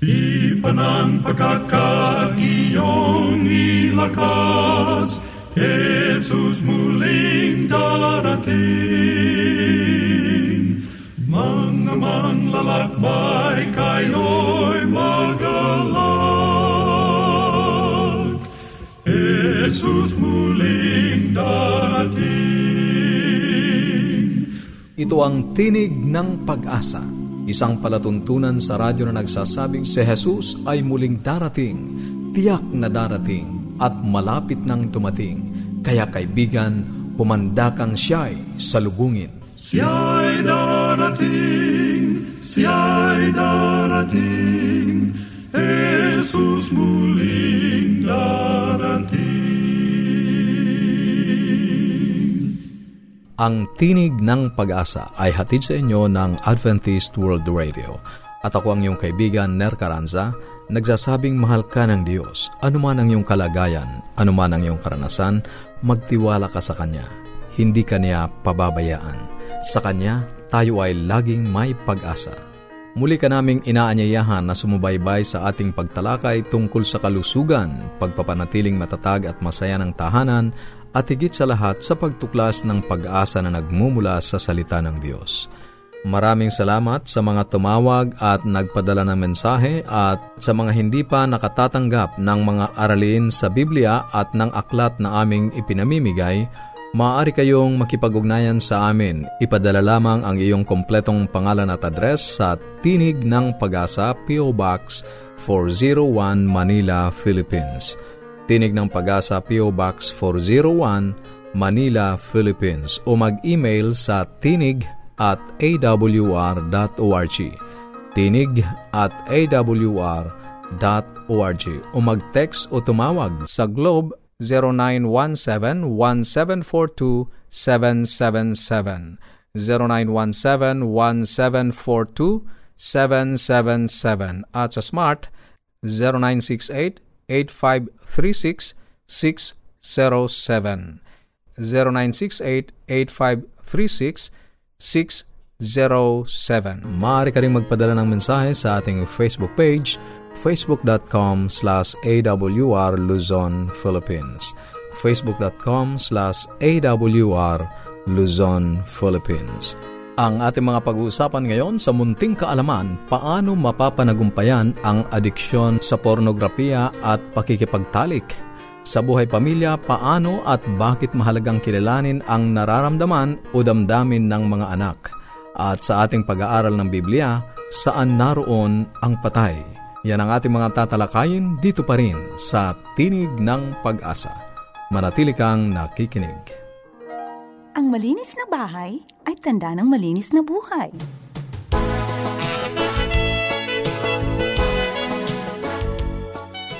Ipanagpagkakaiyong nilakas, Jesus muling darating. Mga manlalakbay kayo'y magalak, Jesus muling darating. Ito ang tinig ng pag-asa, isang palatuntunan sa radyo na nagsasabing si Jesus ay muling darating, tiyak na darating at malapit nang dumating. Kaya kaibigan, humanda kang siya'y salubungin. Siya'y darating, siya'y darating, Jesus muling darating. Ang tinig ng pag-asa ay hatid sa inyo ng Adventist World Radio. At ako ang iyong kaibigan, Ner Caranza, nagsasabing mahal ka ng Diyos. Anuman ang iyong kalagayan, anuman ang iyong karanasan, magtiwala ka sa Kanya. Hindi ka niya pababayaan. Sa Kanya, tayo ay laging may pag-asa. Muli ka naming inaanyayahan na sumubaybay sa ating pagtalakay tungkol sa kalusugan, pagpapanatiling matatag at masaya ng tahanan, at higit sa lahat sa pagtuklas ng pag-asa na nagmumula sa salita ng Diyos. Maraming salamat sa mga tumawag at nagpadala ng mensahe at sa mga hindi pa nakatatanggap ng mga aralin sa Biblia at ng aklat na aming ipinamimigay, maaari kayong makipag-ugnayan sa amin. Ipadala lamang ang iyong kompletong pangalan at address sa Tinig ng Pag-asa, P.O. Box 401, Manila, Philippines. Tinig ng Pag-asa, P.O. Box 401, Manila, Philippines. O mag-email sa tinig@awr.org, tinig@awr.org. O mag-text o tumawag sa Globe 0917-1742-777, 0917-1742-777, at sa Smart 0968-8536-607, 0968-8536-607. Maaari ka rin magpadala ng mensahe sa ating Facebook page, facebook.com/awr Luzon, Philippines, facebook.com/awr Luzon, Philippines. Ang ating mga pag-uusapan ngayon sa munting kaalaman, paano mapapanagumpayan ang adiksyon sa pornografiya at pakikipagtalik? Sa buhay pamilya, paano at bakit mahalagang kilalanin ang nararamdaman o damdamin ng mga anak? At sa ating pag-aaral ng Biblia, saan naroon ang patay? Yan ang ating mga tatalakayin dito pa rin sa Tinig ng Pag-asa. Manatili kang nakikinig. Ang malinis na bahay ay tanda ng malinis na buhay.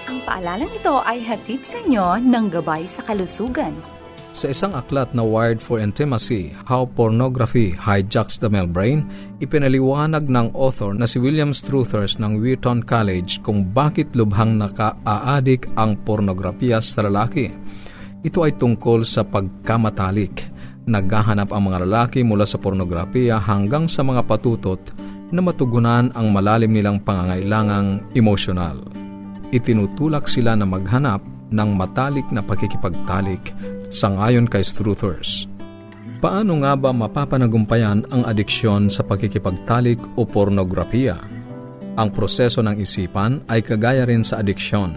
Ang paalalang ito ay hatid sa inyo ng Gabay sa Kalusugan. Sa isang aklat na Wired for Intimacy: How Pornography Hijacks the Male Brain, ipinaliwanag ng author na si William Struthers ng Wheaton College kung bakit lubhang nakaaadik ang pornografiya sa lalaki. Ito ay tungkol sa pagkamatalik. Naghahanap ang mga lalaki mula sa pornografiya hanggang sa mga patutot na matugunan ang malalim nilang pangangailangang emosyonal. Itinutulak sila na maghanap ng matalik na pakikipagtalik, sangayon kay Struthers. Paano nga ba mapapanagumpayan ang adiksyon sa pakikipagtalik o pornografiya? Ang proseso ng isipan ay kagaya rin sa adiksyon.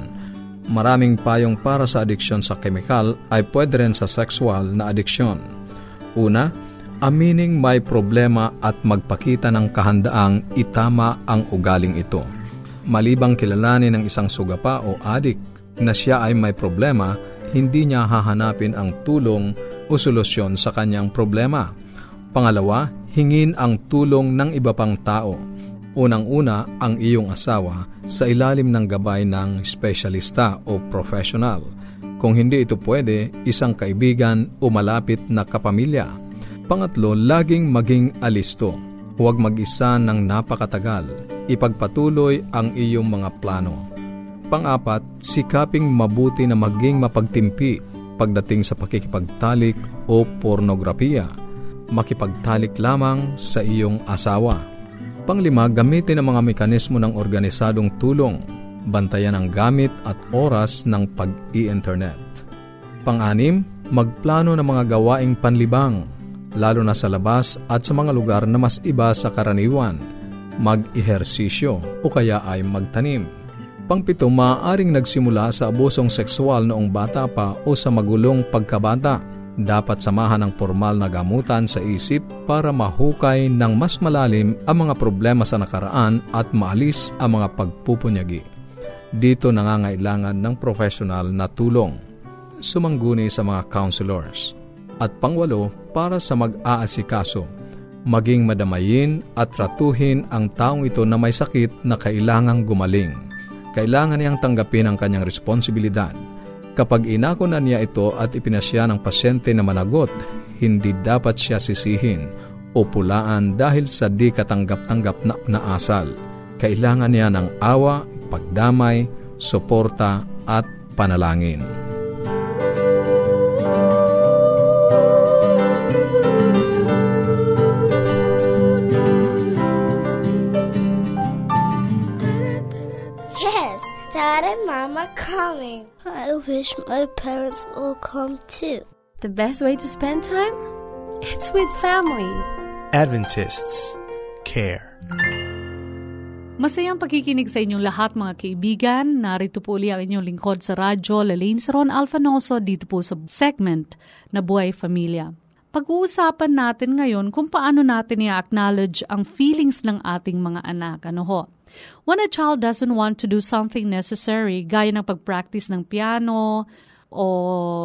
Maraming payong para sa adiksyon sa kemikal ay pwede rin sa sexual na adiksyon. Una, amining may problema at magpakita ng kahandaang itama ang ugaling ito. Malibang kilalanin ng isang sugapa o adik na siya ay may problema, hindi niya hahanapin ang tulong o solusyon sa kanyang problema. Pangalawa, hingin ang tulong ng iba pang tao. Unang-una, ang iyong asawa sa ilalim ng gabay ng espesyalista o professional. Kung hindi ito pwede, isang kaibigan o malapit na kapamilya. Pangatlo, laging maging alisto. Huwag mag-isa ng napakatagal. Ipagpatuloy ang iyong mga plano. Pang-apat, sikaping mabuti na maging mapagtimpi pagdating sa pakikipagtalik o pornografiya. Makipagtalik lamang sa iyong asawa. Panglima, gamitin ang mga mekanismo ng organisadong tulong. Bantayan ang gamit at oras ng pag-i-internet. Pang-anim, magplano ng mga gawaing panlibang, lalo na sa labas at sa mga lugar na mas iba sa karaniwan. Mag-ehersisyo o kaya ay magtanim. Pang-pito, maaaring nagsimula sa abusong sexual noong bata pa o sa magulong pagkabata. Dapat samahan ng formal na gamutan sa isip para mahukay ng mas malalim ang mga problema sa nakaraan at maalis ang mga pagpupunyagi. Dito nangangailangan ng professional na tulong. Sumangguni sa mga counselors. At pangwalo, para sa mag-aasikaso. Maging madamayin at tratuhin ang taong ito na may sakit na kailangang gumaling. Kailangan niyang tanggapin ang kanyang responsibilidad. Kapag inako na niya ito at ipinasya ng pasyente na managot, hindi dapat siya sisihin o pulaan dahil sa di katanggap-tanggap na naasal. Kailangan niya ng awa, pagdamay, suporta at panalangin. Yes, Dad and Mom are coming. I wish my parents will come too. The best way to spend time? It's with family. Adventists care. Masayang pakikinig sa inyong lahat mga kaibigan. Narito po uli ang inyong lingkod sa radyo, Lelaine Ceron Alfonso, dito po sa segment na Buhay Pamilya. Pag-uusapan natin ngayon kung paano natin i-acknowledge ang feelings ng ating mga anak. Ano ho? When a child doesn't want to do something necessary, gaya ng pag-practice ng piano o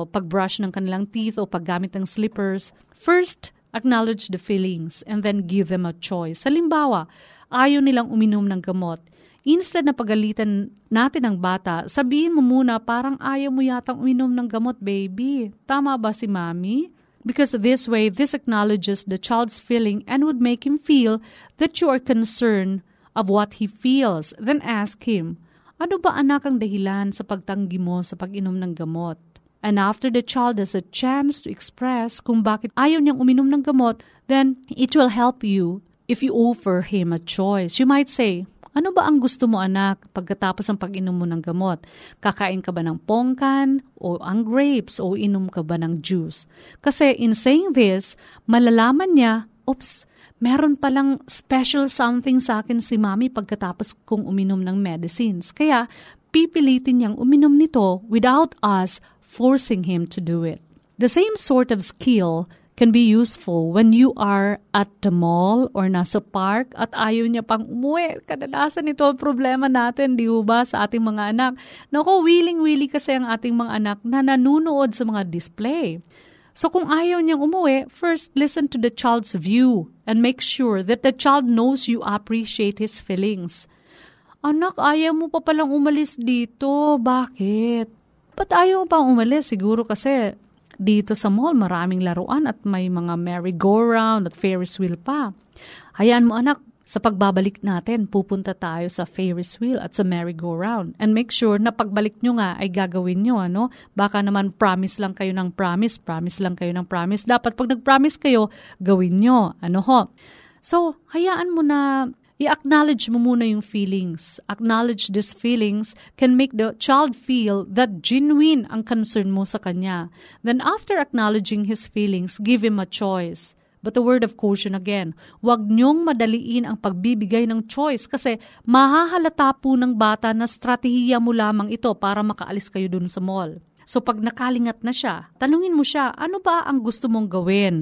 pag-brush ng kanilang teeth o paggamit ng slippers, first, acknowledge the feelings and then give them a choice. Halimbawa, ayaw nilang uminom ng gamot. Instead na pagalitan natin ang bata, sabihin mo muna parang ayaw mo yatang uminom ng gamot, baby. Tama ba si mommy? Because this way, this acknowledges the child's feeling and would make him feel that you are concerned of what he feels. Then ask him, ano ba anak ang dahilan sa pagtanggi mo sa pag-inom ng gamot? And after the child has a chance to express kung bakit ayaw niyang uminom ng gamot, then it will help you. If you offer him a choice, you might say, ano ba ang gusto mo anak pagkatapos ng pag-inom mo ng gamot? Kakain ka ba ng pongkan o ang grapes o inom ka ba ng juice? Kasi in saying this, malalaman niya, oops, meron palang special something sa akin si mommy pagkatapos kong uminom ng medicines. Kaya pipilitin niyang uminom nito without us forcing him to do it. The same sort of skill can be useful when you are at the mall or nasa park at ayaw niya pang umuwi. Kadalasan ito ang problema natin, di ba, sa ating mga anak. Naku, willing-willy kasi ang ating mga anak na nanunood sa mga display. So kung ayaw niyang umuwi, first listen to the child's view and make sure that the child knows you appreciate his feelings. Anak, ayaw mo pa palang umalis dito. Bakit? Ba't ayaw mo pang umalis? Siguro kasi dito sa mall, maraming laruan at may mga merry-go-round at Ferris wheel pa. Hayaan mo anak, sa pagbabalik natin, pupunta tayo sa Ferris wheel at sa merry-go-round. And make sure na pagbalik nyo nga ay gagawin nyo, ano? Baka naman promise lang kayo ng promise. Dapat pag nag-promise kayo, gawin nyo, ano ho? So, hayaan mo na i-acknowledge mo muna yung feelings. Acknowledge these feelings can make the child feel that genuine ang concern mo sa kanya. Then after acknowledging his feelings, give him a choice. But a word of caution again, huwag niyong madaliin ang pagbibigay ng choice kasi mahahalata po ng bata na strategiya mo lamang ito para makaalis kayo dun sa mall. So pag nakalingat na siya, tanungin mo siya, ano ba ang gusto mong gawin?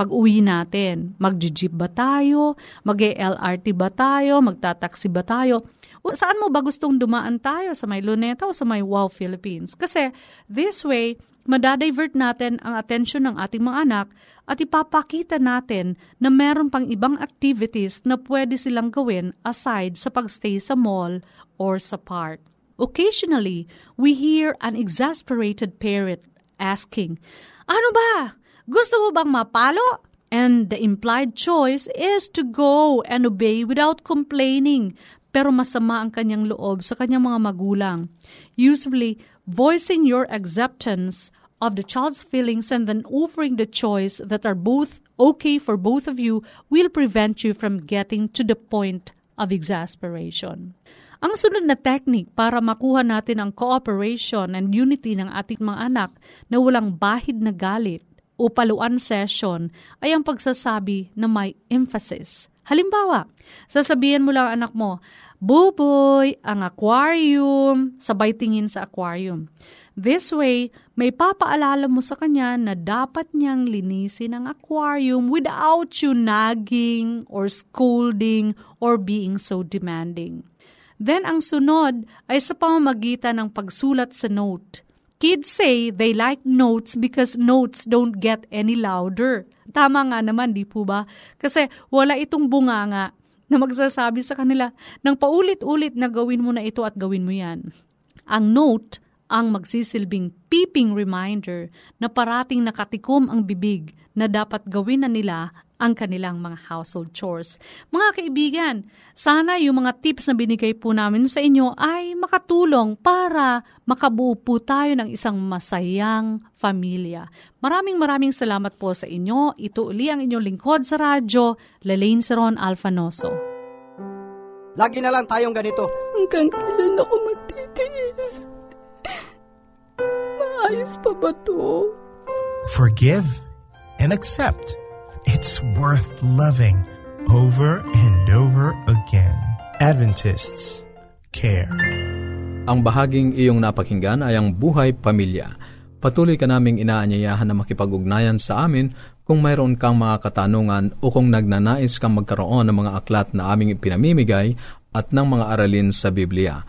Pag-uwi natin, mag-jeep ba tayo? Mag-LRT ba tayo? Magtataksi ba tayo? O saan mo ba gustong dumaan tayo? Sa may Luneta o sa may Wow Philippines? Kasi this way, madadivert natin ang atensyon ng ating mga anak at ipapakita natin na meron pang ibang activities na pwede silang gawin aside sa pagstay sa mall or sa park. Occasionally, we hear an exasperated parent asking, ano ba? Gusto mo bang mapalo? And the implied choice is to go and obey without complaining. Pero masama ang kanyang loob sa kanyang mga magulang. Usually, voicing your acceptance of the child's feelings and then offering the choice that are both okay for both of you will prevent you from getting to the point of exasperation. Ang sunod na technique para makuha natin ang cooperation and unity ng ating mga anak na walang bahid na galit o paluan session ay ang pagsasabi na may emphasis. Halimbawa, sasabihin mo lang anak mo, "Buboy, ang aquarium," sabay tingin sa aquarium. This way, may papaalala mo sa kanya na dapat niyang linisin ang aquarium without you nagging or scolding or being so demanding. Then ang sunod ay sa pamamagitan ng pagsulat sa note. Kids say they like notes because notes don't get any louder. Tama nga naman, di po ba? Kasi wala itong bunganga na magsasabi sa kanila ng paulit-ulit na gawin mo na ito at gawin mo yan. Ang note ang magsisilbing peeping reminder na parating nakatikom ang bibig na dapat gawin na nila ang kanilang mga household chores. Mga kaibigan, sana yung mga tips na binigay po namin sa inyo ay makatulong para makabuo po tayo ng isang masayang pamilya. Maraming salamat po sa inyo. Ito uli ang inyong lingkod sa radyo, Lelaine Ceron Alfonso. Lagi na lang tayong ganito. Hanggang kailan ako matitiis? Maayos pa ba to? Forgive and accept. It's worth loving over and over again. Adventists care. Ang bahaging iyong napakinggan ay ang buhay pamilya. Patuloy ka naming inaanyayahan na makipag-ugnayan sa amin kung mayroon kang mga katanungan o kung nagnanais kang magkaroon ng mga aklat na aming ipinamimigay at ng mga aralin sa Biblia.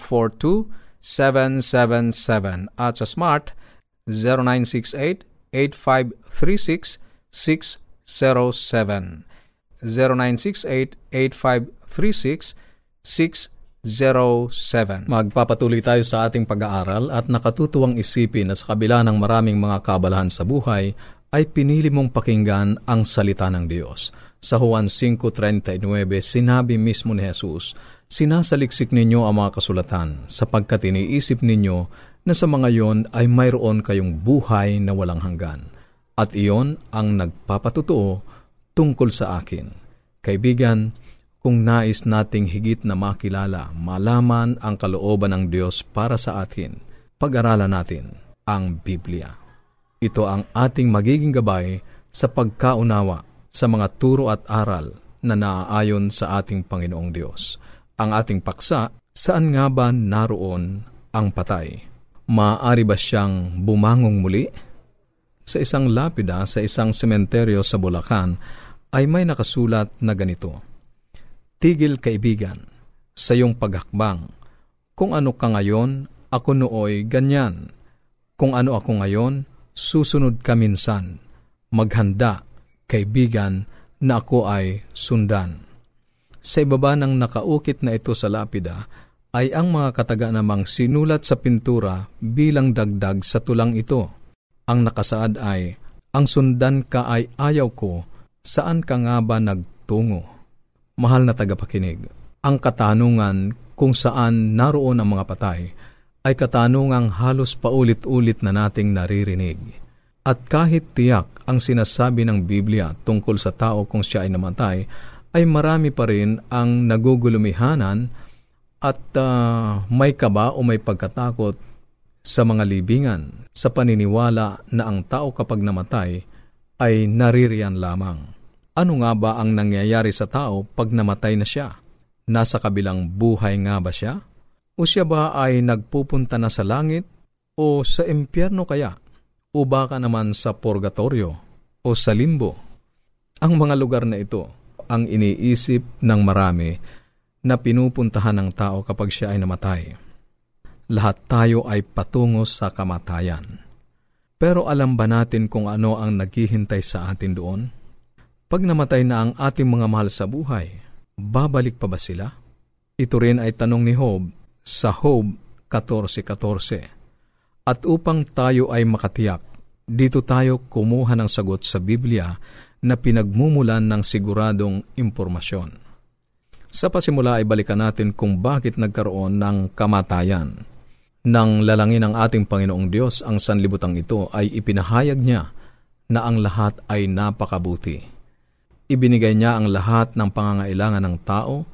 0917-1742-777 at sa Smart 0968-8536-607 0968-8536-607. Magpapatuloy tayo sa ating pag-aaral at nakatutuwang isipin na sa kabila ng maraming mga kabalahan sa buhay ay pinili mong pakinggan ang salita ng Diyos. Sa Juan 5:39, sinabi mismo ni Jesus, "Sinasaliksik ninyo ang mga kasulatan, sapagkat iniisip ninyo na sa mga yon ay mayroon kayong buhay na walang hanggan. At iyon ang nagpapatutuo tungkol sa akin." Kaibigan, kung nais nating higit na makilala, malaman ang kalooban ng Diyos para sa atin, pag-aralan natin ang Biblia. Ito ang ating magiging gabay sa pagkaunawa sa mga turo at aral na naaayon sa ating Panginoong Diyos. Ang ating paksa, saan nga ba naroon ang patay? Maaari ba siyang bumangong muli? Sa isang lapida sa isang sementeryo sa Bulacan ay may nakasulat na ganito, "Tigil kaibigan, sa iyong paghakbang, kung ano ka ngayon, ako nooy ganyan. Kung ano ako ngayon, susunod ka minsan. Maghanda, kaibigan, na ako ay sundan." Sa ibaba ng nakaukit na ito sa lapida ay ang mga kataga namang sinulat sa pintura bilang dagdag sa tulang ito. Ang nakasaad ay, "Ang sundan ka ay ayaw ko, saan ka nga ba nagtungo?" Mahal na tagapakinig, ang katanungan kung saan naroon ang mga patay ay katanungang halos paulit-ulit na nating naririnig. At kahit tiyak ang sinasabi ng Biblia tungkol sa tao kung siya ay namatay, ay marami pa rin ang nagugulumihanan at may kaba o may pagkatakot sa mga libingan sa paniniwala na ang tao kapag namatay ay naririyan lamang. Ano nga ba ang nangyayari sa tao pag namatay na siya? Nasa kabilang buhay nga ba siya? O siya ba ay nagpupunta na sa langit o sa impyerno kaya? O baka naman sa purgatorio o sa limbo. Ang mga lugar na ito ang iniisip ng marami na pinupuntahan ng tao kapag siya ay namatay. Lahat tayo ay patungo sa kamatayan. Pero alam ba natin kung ano ang naghihintay sa atin doon? Pag namatay na ang ating mga mahal sa buhay, babalik pa ba sila? Ito rin ay tanong ni Job sa Job 14:14. At upang tayo ay makatiyak, dito tayo kumuha ng sagot sa Biblia na pinagmumulan ng siguradong impormasyon. Sa pasimula ay balikan natin kung bakit nagkaroon ng kamatayan. Nang lalangin ng ating Panginoong Diyos ang sanlibutang ito ay ipinahayag niya na ang lahat ay napakabuti. Ibinigay niya ang lahat ng pangangailangan ng tao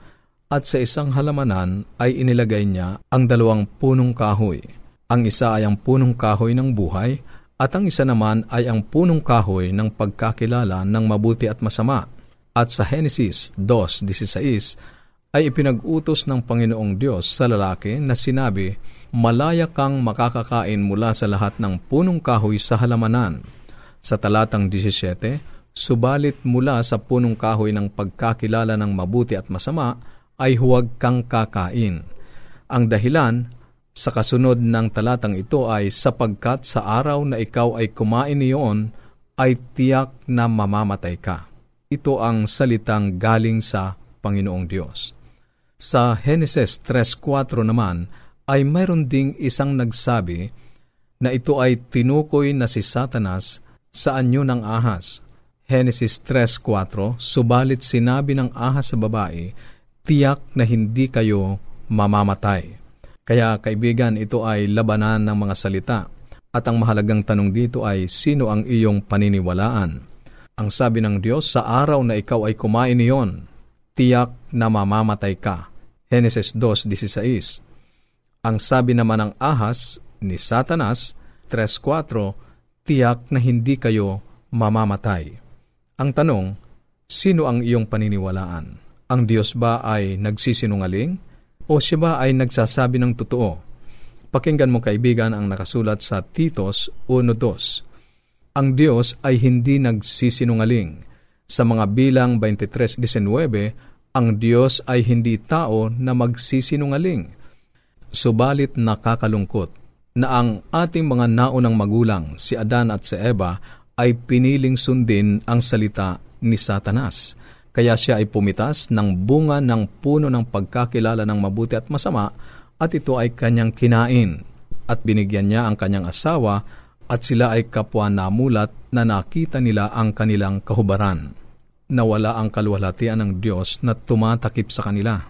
at sa isang halamanan ay inilagay niya ang dalawang punong kahoy. Ang isa ay ang punong kahoy ng buhay at ang isa naman ay ang punong kahoy ng pagkakilala ng mabuti at masama. At sa Genesis 2:16 ay ipinag-utos ng Panginoong Diyos sa lalaki na sinabi, "Malaya kang makakakain mula sa lahat ng punong kahoy sa halamanan." Sa talatang 17, "Subalit mula sa punong kahoy ng pagkakilala ng mabuti at masama ay huwag kang kakain." Ang dahilan sa kasunod ng talatang ito ay, "Sapagkat sa araw na ikaw ay kumain niyon, ay tiyak na mamamatay ka." Ito ang salitang galing sa Panginoong Diyos. Sa Genesis 3:4 naman ay mayroon ding isang nagsabi na ito ay tinukoy na si Satanas sa anyo ng ahas. Genesis 3:4, "Subalit sinabi ng ahas sa babae, tiyak na hindi kayo mamamatay." Kaya kaibigan, ito ay labanan ng mga salita. At ang mahalagang tanong dito ay, sino ang iyong paniniwalaan? Ang sabi ng Diyos, sa araw na ikaw ay kumain niyon, tiyak na mamamatay ka. Genesis 2:16. Ang sabi naman ng ahas ni Satanas, 3:4, "Tiyak na hindi kayo mamamatay." Ang tanong, sino ang iyong paniniwalaan? Ang Diyos ba ay nagsisinungaling o siya ba ay nagsasabi ng totoo? Pakinggan mo kaibigan ang nakasulat sa Titus 1:2. Ang Diyos ay hindi nagsisinungaling. Sa mga bilang 23:19, ang Diyos ay hindi tao na magsisinungaling. Subalit nakakalungkot na ang ating mga naunang magulang, si Adan at si Eva, ay piniling sundin ang salita ni Satanas. Kaya siya ay pumitas ng bunga ng puno ng pagkakilala ng mabuti at masama at ito ay kanyang kinain. At binigyan niya ang kanyang asawa at sila ay kapwa namulat na nakita nila ang kanilang kahubaran. Nawala ang kaluwalhatian ng Diyos na tumatakip sa kanila.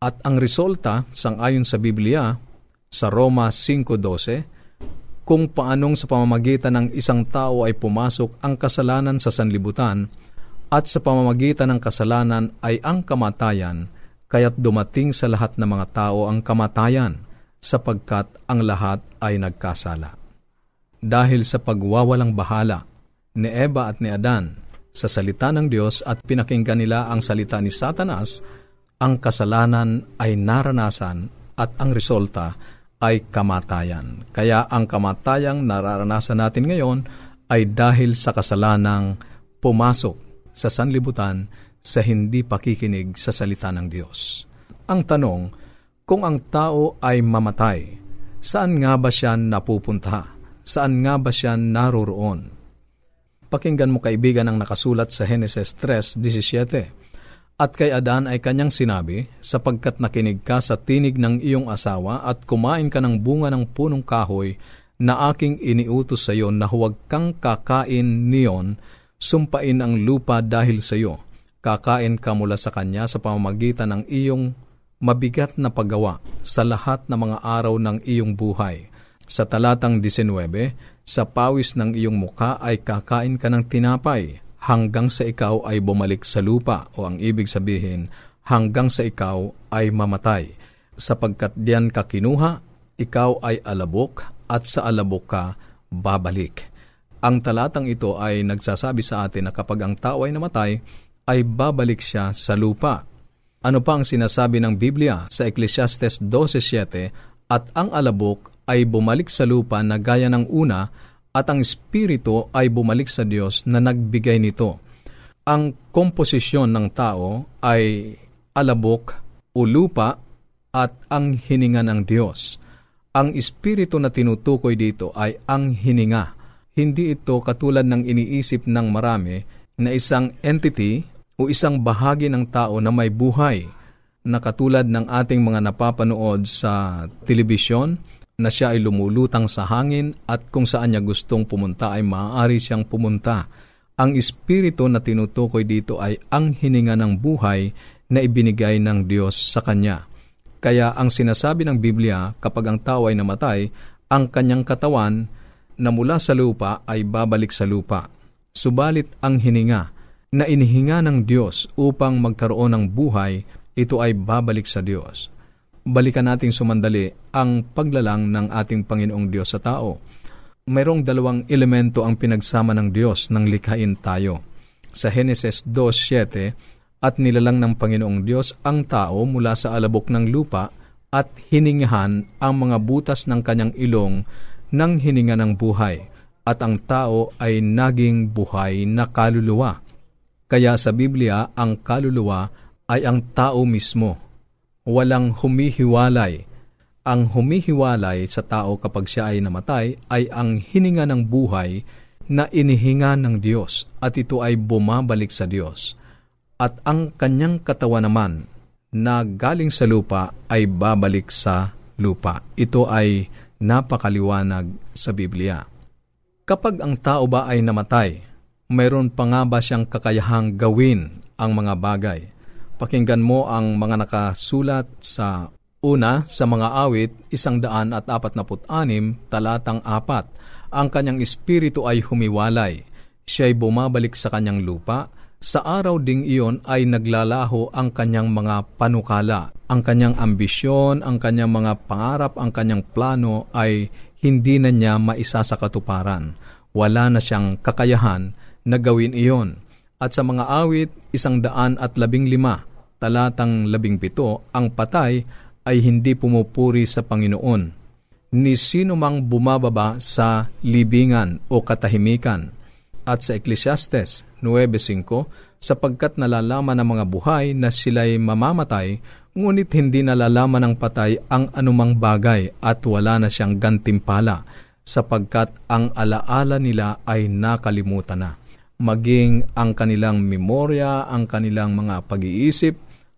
At ang resulta, sangayon sa Biblia, sa Roma 5:12, kung paanong sa pamamagitan ng isang tao ay pumasok ang kasalanan sa sanlibutan at sa pamamagitan ng kasalanan ay ang kamatayan, kaya't dumating sa lahat ng mga tao ang kamatayan sapagkat ang lahat ay nagkasala. Dahil sa pagwawalang bahala ni Eva at ni Adan sa salita ng Diyos at pinakinggan nila ang salita ni Satanas, ang kasalanan ay naranasan at ang resulta ay kamatayan. Kaya ang kamatayang nararanasan natin ngayon ay dahil sa kasalanang pumasok sa sanlibutan sa hindi pakikinig sa salita ng Diyos. Ang tanong, kung ang tao ay mamatay, saan nga ba siya napupunta? Saan nga ba siya naroroon? Pakinggan mo kaibigan ang nakasulat sa Genesis 3:17. At kay Adan ay kanyang sinabi, sapagkat nakinig ka sa tinig ng iyong asawa at kumain ka ng bunga ng punong kahoy na aking iniutos sa iyo na huwag kang kakain niyon, sumpain ang lupa dahil sa iyo. Kakain ka mula sa kanya sa pamamagitan ng iyong mabigat na paggawa sa lahat ng mga araw ng iyong buhay. Sa talatang 19, sa pawis ng iyong muka ay kakain ka ng tinapay, hanggang sa ikaw ay bumalik sa lupa, o ang ibig sabihin, hanggang sa ikaw ay mamatay. Sapagkat diyan ka kinuha, ikaw ay alabok, at sa alabok ka babalik. Ang talatang ito ay nagsasabi sa atin na kapag ang tao ay namatay, ay babalik siya sa lupa. Ano pa ang sinasabi ng Biblia sa Ecclesiastes 12:7? At ang alabok ay bumalik sa lupa na gaya ng una, at ang espiritu ay bumalik sa Diyos na nagbigay nito. Ang komposisyon ng tao ay alabok o lupa at ang hininga ng Diyos. Ang espiritu na tinutukoy dito ay ang hininga. Hindi ito katulad ng iniisip ng marami na isang entity o isang bahagi ng tao na may buhay na katulad ng ating mga napapanood sa telebisyon na siya ay lumulutang sa hangin at kung saan niya gustong pumunta ay maaari siyang pumunta. Ang espiritu na tinutukoy dito ay ang hininga ng buhay na ibinigay ng Diyos sa kanya. Kaya ang sinasabi ng Biblia kapag ang tao ay namatay, ang kanyang katawan na mula sa lupa ay babalik sa lupa. Subalit ang hininga na inihinga ng Diyos upang magkaroon ng buhay, ito ay babalik sa Diyos. Balikan natin sumandali ang paglalang ng ating Panginoong Diyos sa tao. Mayroong dalawang elemento ang pinagsama ng Diyos nang likhain tayo. Sa Genesis 2:7, at nilalang ng Panginoong Diyos ang tao mula sa alabok ng lupa at hiningahan ang mga butas ng kanyang ilong ng hininga ng buhay, at ang tao ay naging buhay na kaluluwa. Kaya sa Biblia, ang kaluluwa ay ang tao mismo. Walang humihiwalay. Ang humihiwalay sa tao kapag siya ay namatay ay ang hininga ng buhay na inihinga ng Diyos, at ito ay bumabalik sa Diyos. At ang kanyang katawan naman na galing sa lupa ay babalik sa lupa. Ito ay napakaliwanag sa Biblia. Kapag ang tao ba ay namatay, mayroon pa nga ba siyang kakayahang gawin ang mga bagay? Pakinggan mo ang mga nakasulat sa una sa mga awit 146 talatang 4. Ang kanyang espiritu ay humiwalay, siya'y bumabalik sa kanyang lupa, sa araw ding iyon ay naglalaho ang kanyang mga panukala, ang kanyang ambisyon, ang kanyang mga pangarap, ang kanyang plano ay hindi na niya maisasakatuparan. Wala na siyang kakayahan na gawin iyon. At sa mga awit 115 talatang 17, ang patay ay hindi pumupuri sa Panginoon, ni sino mang bumababa sa libingan o katahimikan. At sa Ecclesiastes 9:5, sapagkat nalalaman ng mga buhay na sila'y mamamatay, ngunit hindi nalalaman ng patay ang anumang bagay at wala na siyang gantimpala, sapagkat ang alaala nila ay nakalimutan na. Maging ang kanilang memorya, ang kanilang mga pag-iisip,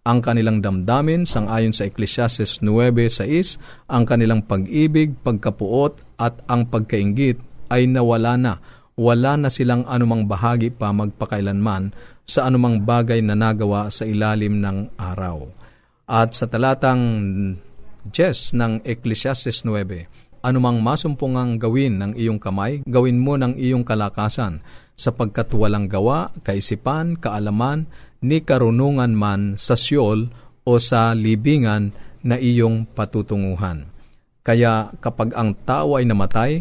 ang kanilang damdamin, sangayon sa Ecclesiastes 9:6, ang kanilang pag-ibig, pagkapuot, at ang pagkainggit ay nawala na. Wala na silang anumang bahagi pa magpakailanman sa anumang bagay na nagawa sa ilalim ng araw. At sa talatang 10 ng Ecclesiastes 9, anumang masumpungang gawin ng iyong kamay, gawin mo ng iyong kalakasan, sapagkat walang gawa, kaisipan, kaalaman, ni karunungan man sa Siyol o sa libingan na iyong patutunguhan. Kaya kapag ang tao ay namatay,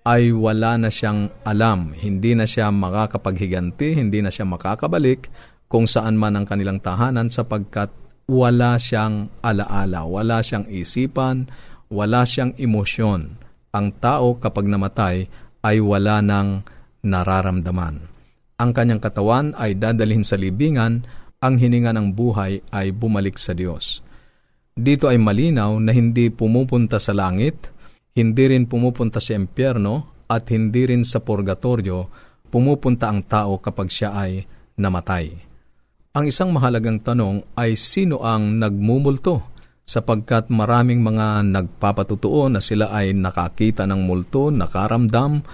ay wala na siyang alam, hindi na siya makakapaghiganti, hindi na siya makakabalik kung saan man ang kanilang tahanan, sapagkat wala siyang alaala, wala siyang isipan, wala siyang emosyon. Ang tao kapag namatay ay wala nang nararamdaman. Ang kanyang katawan ay dadalhin sa libingan, ang hininga ng buhay ay bumalik sa Diyos. Dito ay malinaw na hindi pumupunta sa langit, hindi rin pumupunta sa impyerno, at hindi rin sa purgatorio pumupunta ang tao kapag siya ay namatay. Ang isang mahalagang tanong ay sino ang nagmumulto, sapagkat maraming mga nagpapatutuo na sila ay nakakita ng multo, nakaramdam,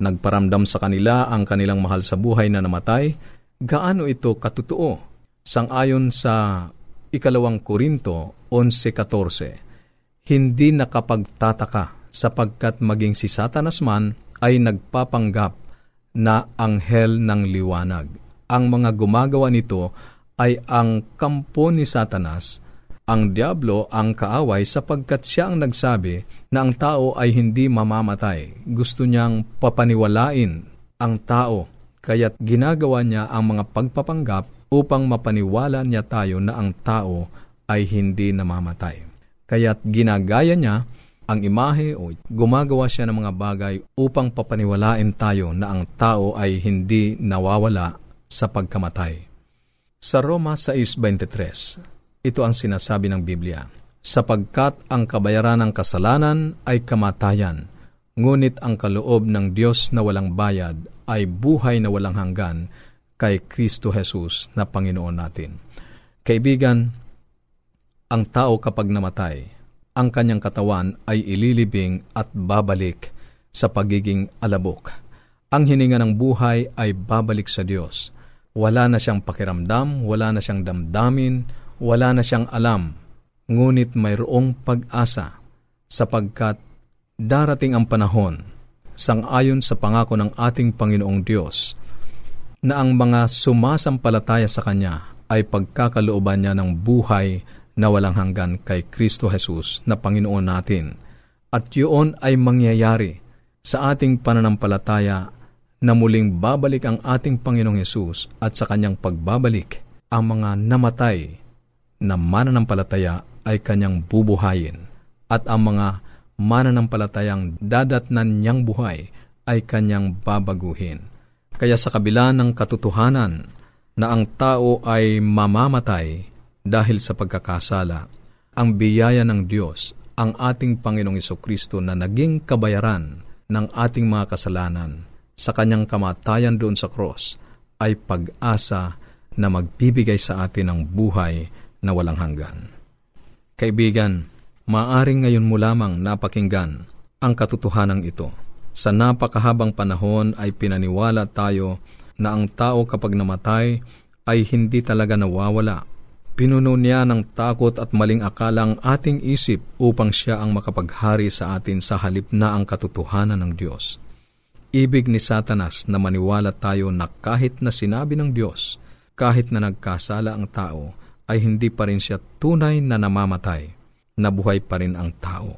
nagparamdam sa kanila ang kanilang mahal sa buhay na namatay. Gaano ito katotoo? Sangayon sa 2 Korinto 11:14, hindi nakapagtataka, sapagkat maging si Satanas man ay nagpapanggap na anghel ng liwanag. Ang mga gumagawa nito ay ang kampo ni Satanas, ang Diablo, ang kaaway, sapagkat siya ang nagsabi na ang tao ay hindi mamamatay. Gusto niyang papaniwalain ang tao, kaya't ginagawa niya ang mga pagpapanggap upang mapaniwala niya tayo na ang tao ay hindi namamatay. Kaya't ginagaya niya ang imahe o gumagawa siya ng mga bagay upang papaniwalain tayo na ang tao ay hindi nawawala sa pagkamatay. Sa Roma 6:23, ito ang sinasabi ng Biblia, sapagkat ang kabayaran ng kasalanan ay kamatayan, ngunit ang kaloob ng Diyos na walang bayad ay buhay na walang hanggan kay Kristo Jesus na Panginoon natin. Kaibigan, ang tao kapag namatay, ang kanyang katawan ay ililibing at babalik sa pagiging alabok. Ang hininga ng buhay ay babalik sa Diyos. Wala na siyang pakiramdam, wala na siyang damdamin, wala na siyang alam. Ngunit mayroong pag-asa sapagkat darating ang panahon sang-ayon sa pangako ng ating Panginoong Diyos na ang mga sumasampalataya sa Kanya ay pagkakalooban niya ng buhay na walang hanggan kay Kristo Jesus na Panginoon natin. At yun ay mangyayari sa ating pananampalataya na muling babalik ang ating Panginoong Jesus at sa Kanyang pagbabalik, ang mga namatay na mananampalataya ay Kanyang bubuhayin at ang mga mananampalatayang dadatnan niyang buhay ay Kanyang babaguhin. Kaya sa kabila ng katotohanan na ang tao ay mamamatay dahil sa pagkakasala, ang biyaya ng Diyos, ang ating Panginoong Jesucristo na naging kabayaran ng ating mga kasalanan sa Kanyang kamatayan doon sa cross ay pag-asa na magbibigay sa atin ng buhay na walang hanggan. Kaibigan, maaaring ngayon mo lamang napakinggan ang katotohanan ito. Sa napakahabang panahon ay pinaniwala tayo na ang tao kapag namatay ay hindi talaga nawawala. Pinuno niya ng takot at maling akalang ating isip upang siya ang makapaghari sa atin sa halip na ang katotohanan ng Diyos. Ibig ni Satanas na maniwala tayo na kahit na sinabi ng Diyos, kahit na nagkasala ang tao, ay hindi pa rin siya tunay na namamatay. Nabuhay pa rin ang tao.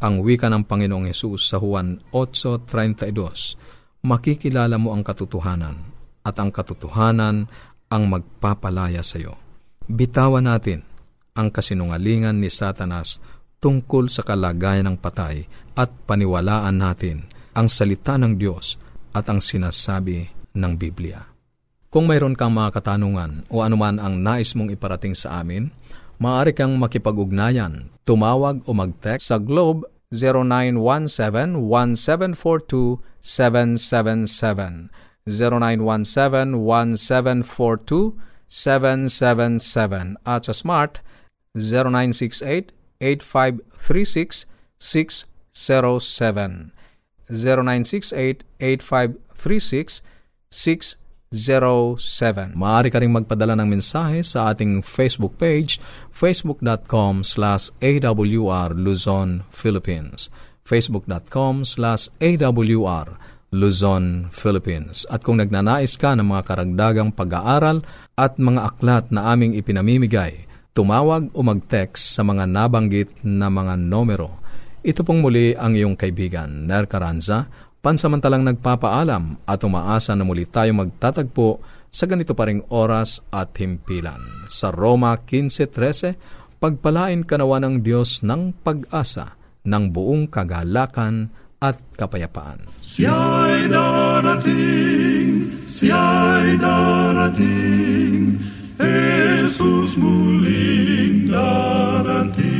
Ang wika ng Panginoong Hesus sa Juan 8:32, makikilala mo ang katotohanan at ang katotohanan ang magpapalaya sa iyo. Bitawan natin ang kasinungalingan ni Satanas tungkol sa kalagayan ng patay at paniwalaan natin ang salita ng Diyos at ang sinasabi ng Biblia. Kung mayroon kang mga katanungan o anuman ang nais mong iparating sa amin, maaari kang makipag-ugnayan, tumawag o mag-text sa Globe 0917-1742-777, 0917-1742-777 777 at sa Smart 0968-8536-607 0968-8536-607. Maaari ka rin magpadala ng mensahe sa ating Facebook page facebook.com/AWR Luzon, Philippines facebook.com/AWR Luzon, Philippines. At kung nagnanais ka ng mga karagdagang pag-aaral at mga aklat na aming ipinamimigay, tumawag o mag-text sa mga nabanggit na mga numero. Ito pong muli ang iyong kaibigan, Ner Caranza, pansamantalang nagpapaalam at umaasa na muli tayo magtatagpo sa ganito pa ring oras at himpilan. Sa Roma 15:13, pagpalain ka nawa ng Diyos ng pag-asa ng buong kagalakan at kapayapaan. Siya'y darating, siya'y darating, Jesus muling darating.